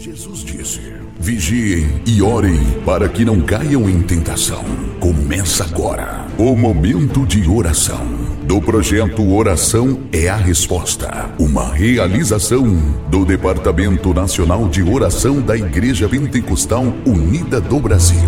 Jesus disse: vigiem e orem para que não caiam em tentação. Começa agora o momento de oração do projeto Oração é a Resposta, uma realização do Departamento Nacional de Oração da Igreja Pentecostal Unida do Brasil.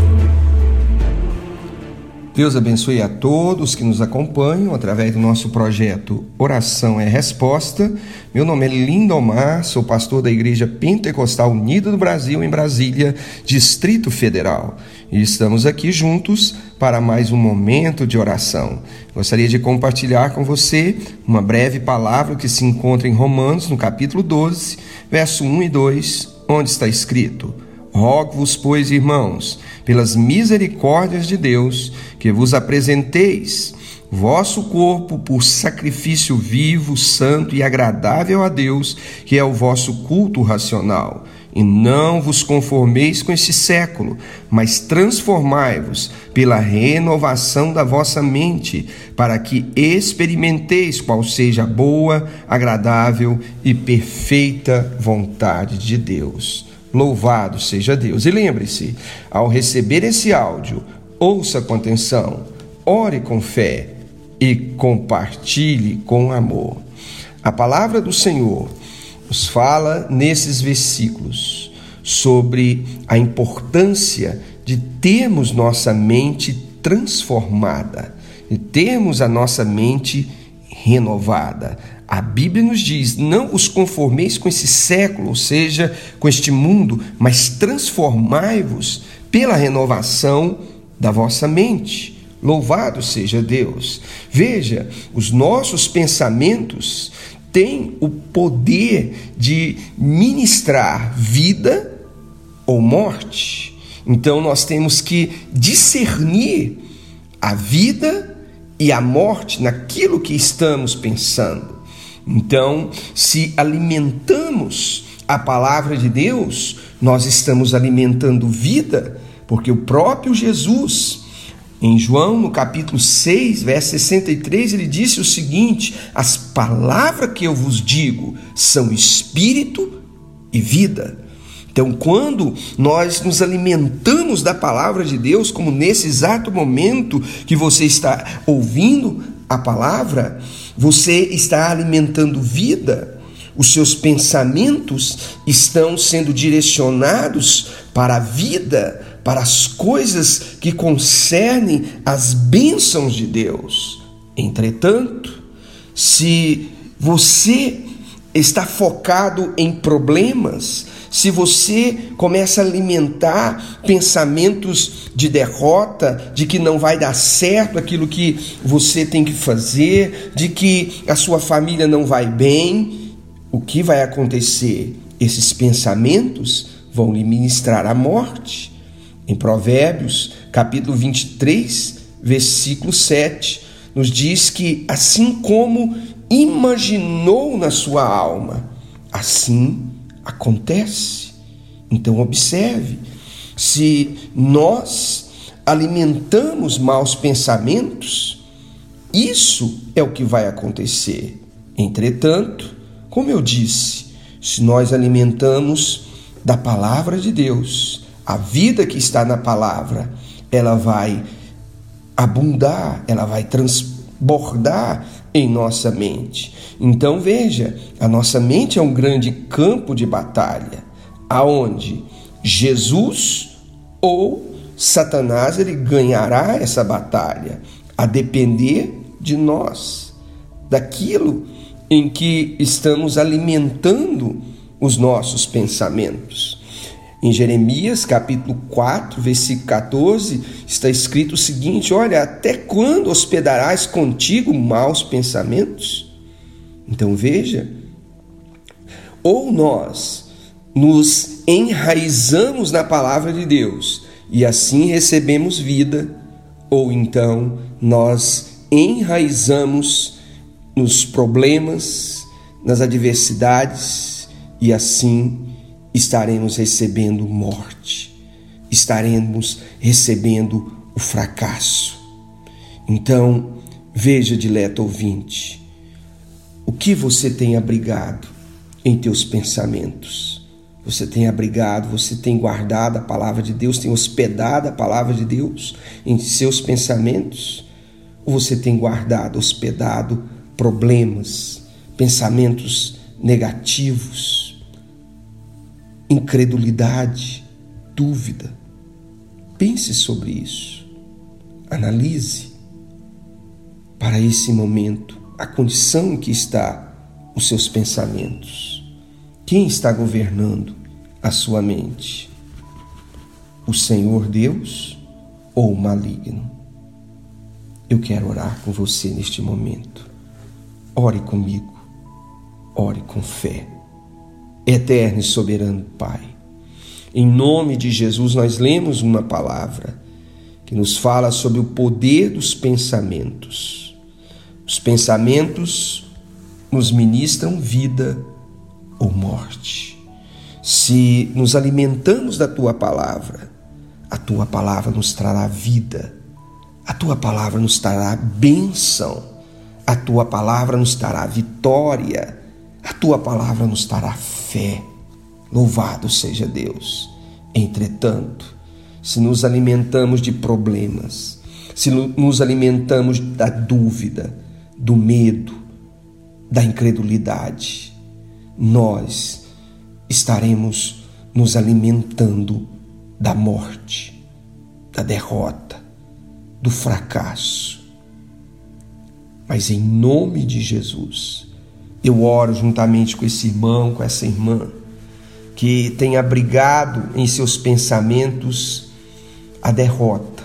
Deus abençoe a todos que nos acompanham através do nosso projeto Oração é Resposta. Meu nome é Lindomar, sou pastor da Igreja Pentecostal Unida do Brasil, em Brasília, Distrito Federal. E estamos aqui juntos para mais um momento de oração. Gostaria de compartilhar com você uma breve palavra que se encontra em Romanos, no capítulo 12, verso 1 e 2, onde está escrito: rogo-vos, pois, irmãos, pelas misericórdias de Deus, que vos apresenteis vosso corpo por sacrifício vivo, santo e agradável a Deus, que é o vosso culto racional. E não vos conformeis com este século, mas transformai-vos pela renovação da vossa mente, para que experimenteis qual seja a boa, agradável e perfeita vontade de Deus. Louvado seja Deus! E lembre-se, ao receber esse áudio, ouça com atenção, ore com fé e compartilhe com amor. A palavra do Senhor nos fala nesses versículos sobre a importância de termos nossa mente transformada, de termos a nossa mente renovada. A Bíblia nos diz: não vos conformeis com esse século, ou seja, com este mundo, mas transformai-vos pela renovação da vossa mente. Louvado seja Deus! Veja, os nossos pensamentos têm o poder de ministrar vida ou morte. Então nós temos que discernir a vida e a morte naquilo que estamos pensando. Então, se alimentamos a palavra de Deus, nós estamos alimentando vida, porque o próprio Jesus, em João, no capítulo 6, verso 63, ele disse o seguinte: as palavras que eu vos digo são espírito e vida. Então, quando nós nos alimentamos da palavra de Deus, como nesse exato momento que você está ouvindo a palavra, você está alimentando vida, os seus pensamentos estão sendo direcionados para a vida, para as coisas que concernem as bênçãos de Deus. Entretanto, se você está focado em problemas, se você começa a alimentar pensamentos de derrota, de que não vai dar certo aquilo que você tem que fazer, de que a sua família não vai bem, o que vai acontecer? Esses pensamentos vão lhe ministrar a morte. Em Provérbios, capítulo 23, versículo 7, nos diz que assim como imaginou na sua alma, assim acontece. Então observe, se nós alimentamos maus pensamentos, isso é o que vai acontecer. Entretanto, como eu disse, se nós alimentamos da palavra de Deus, a vida que está na palavra, ela vai abundar, ela vai transbordar em nossa mente. Então veja, a nossa mente é um grande campo de batalha, aonde Jesus ou Satanás ele ganhará essa batalha, a depender de nós, daquilo em que estamos alimentando os nossos pensamentos. Em Jeremias, capítulo 4, versículo 14, está escrito o seguinte: olha, até quando hospedarás contigo maus pensamentos? Então veja, ou nós nos enraizamos na palavra de Deus e assim recebemos vida, ou então nós enraizamos nos problemas, nas adversidades e assim estaremos recebendo morte, estaremos recebendo o fracasso. Então, veja, dileto ouvinte, o que você tem abrigado em teus pensamentos? Você tem abrigado, você tem guardado a palavra de Deus, tem hospedado a palavra de Deus em seus pensamentos? Ou você tem guardado, hospedado problemas, pensamentos negativos, incredulidade, dúvida? Pense sobre isso, analise para esse momento a condição em que está os seus pensamentos. Quem está governando a sua mente? O Senhor Deus ou o maligno? Eu quero orar com você neste momento. Ore comigo, ore com fé. Eterno e soberano Pai, em nome de Jesus nós lemos uma palavra que nos fala sobre o poder dos pensamentos. Os pensamentos nos ministram vida ou morte. Se nos alimentamos da Tua palavra, a Tua palavra nos trará vida, a Tua palavra nos trará bênção, a Tua palavra nos trará vitória, a Tua palavra nos trará fé. Louvado seja Deus! Entretanto, se nos alimentamos de problemas, se nos alimentamos da dúvida, do medo, da incredulidade, nós estaremos nos alimentando da morte, da derrota, do fracasso. Mas em nome de Jesus, eu oro juntamente com esse irmão, com essa irmã, que tem abrigado em seus pensamentos a derrota,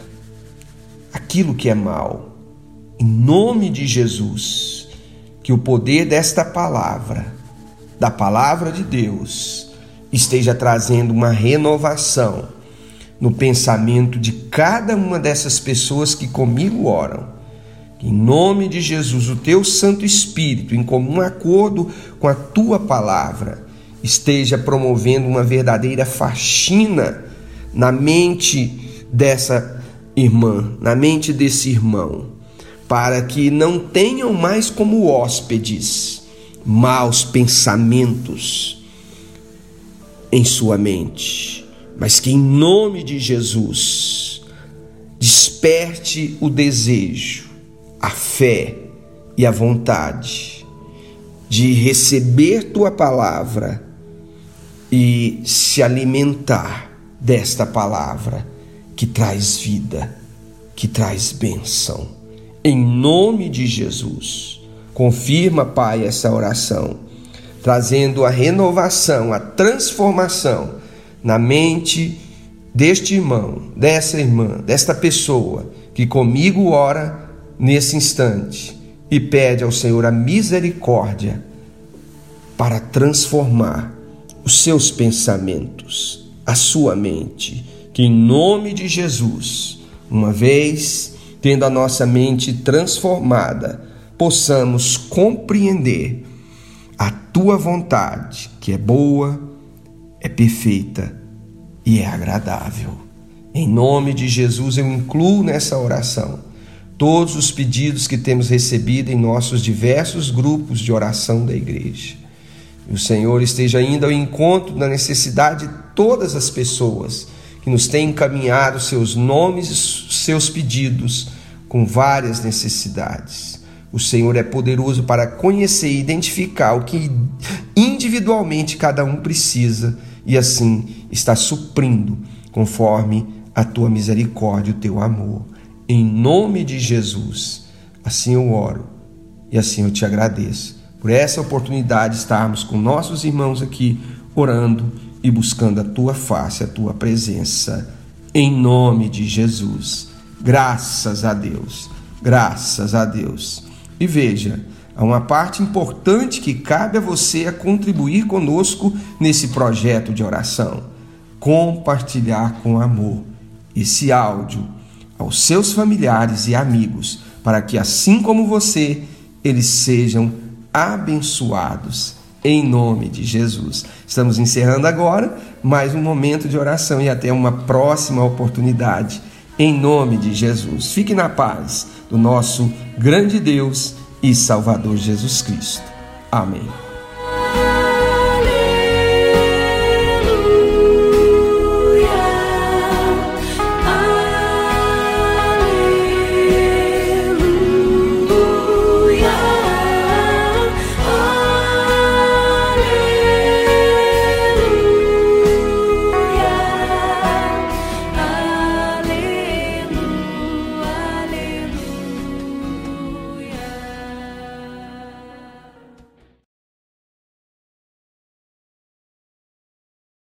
aquilo que é mal. Em nome de Jesus, que o poder desta palavra, da palavra de Deus, esteja trazendo uma renovação no pensamento de cada uma dessas pessoas que comigo oram. Em nome de Jesus, o Teu Santo Espírito, em comum acordo com a Tua palavra, esteja promovendo uma verdadeira faxina na mente dessa irmã, na mente desse irmão, para que não tenham mais como hóspedes maus pensamentos em sua mente, mas que em nome de Jesus desperte o desejo, a fé e a vontade de receber Tua palavra e se alimentar desta palavra que traz vida, que traz bênção. Em nome de Jesus, confirma, Pai, essa oração, trazendo a renovação, a transformação na mente deste irmão, dessa irmã, desta pessoa que comigo ora nesse instante e pede ao Senhor a misericórdia para transformar os seus pensamentos, a sua mente. Que em nome de Jesus, uma vez tendo a nossa mente transformada, possamos compreender a Tua vontade, que é boa, é perfeita e é agradável. Em nome de Jesus, eu incluo nessa oração todos os pedidos que temos recebido em nossos diversos grupos de oração da igreja. E o Senhor esteja indo ao encontro da necessidade de todas as pessoas que nos têm encaminhado seus nomes e seus pedidos com várias necessidades. O Senhor é poderoso para conhecer e identificar o que individualmente cada um precisa e assim está suprindo conforme a Tua misericórdia e o Teu amor. Em nome de Jesus, assim eu oro e assim eu Te agradeço por essa oportunidade de estarmos com nossos irmãos aqui orando e buscando a Tua face, a Tua presença. Em nome de Jesus, graças a Deus, graças a Deus. E veja, há uma parte importante que cabe a você a contribuir conosco nesse projeto de oração: compartilhar com amor esse áudio aos seus familiares e amigos, para que assim como você, eles sejam abençoados em nome de Jesus. Estamos encerrando agora mais um momento de oração e até uma próxima oportunidade. Em nome de Jesus, fique na paz do nosso grande Deus e Salvador Jesus Cristo. Amém.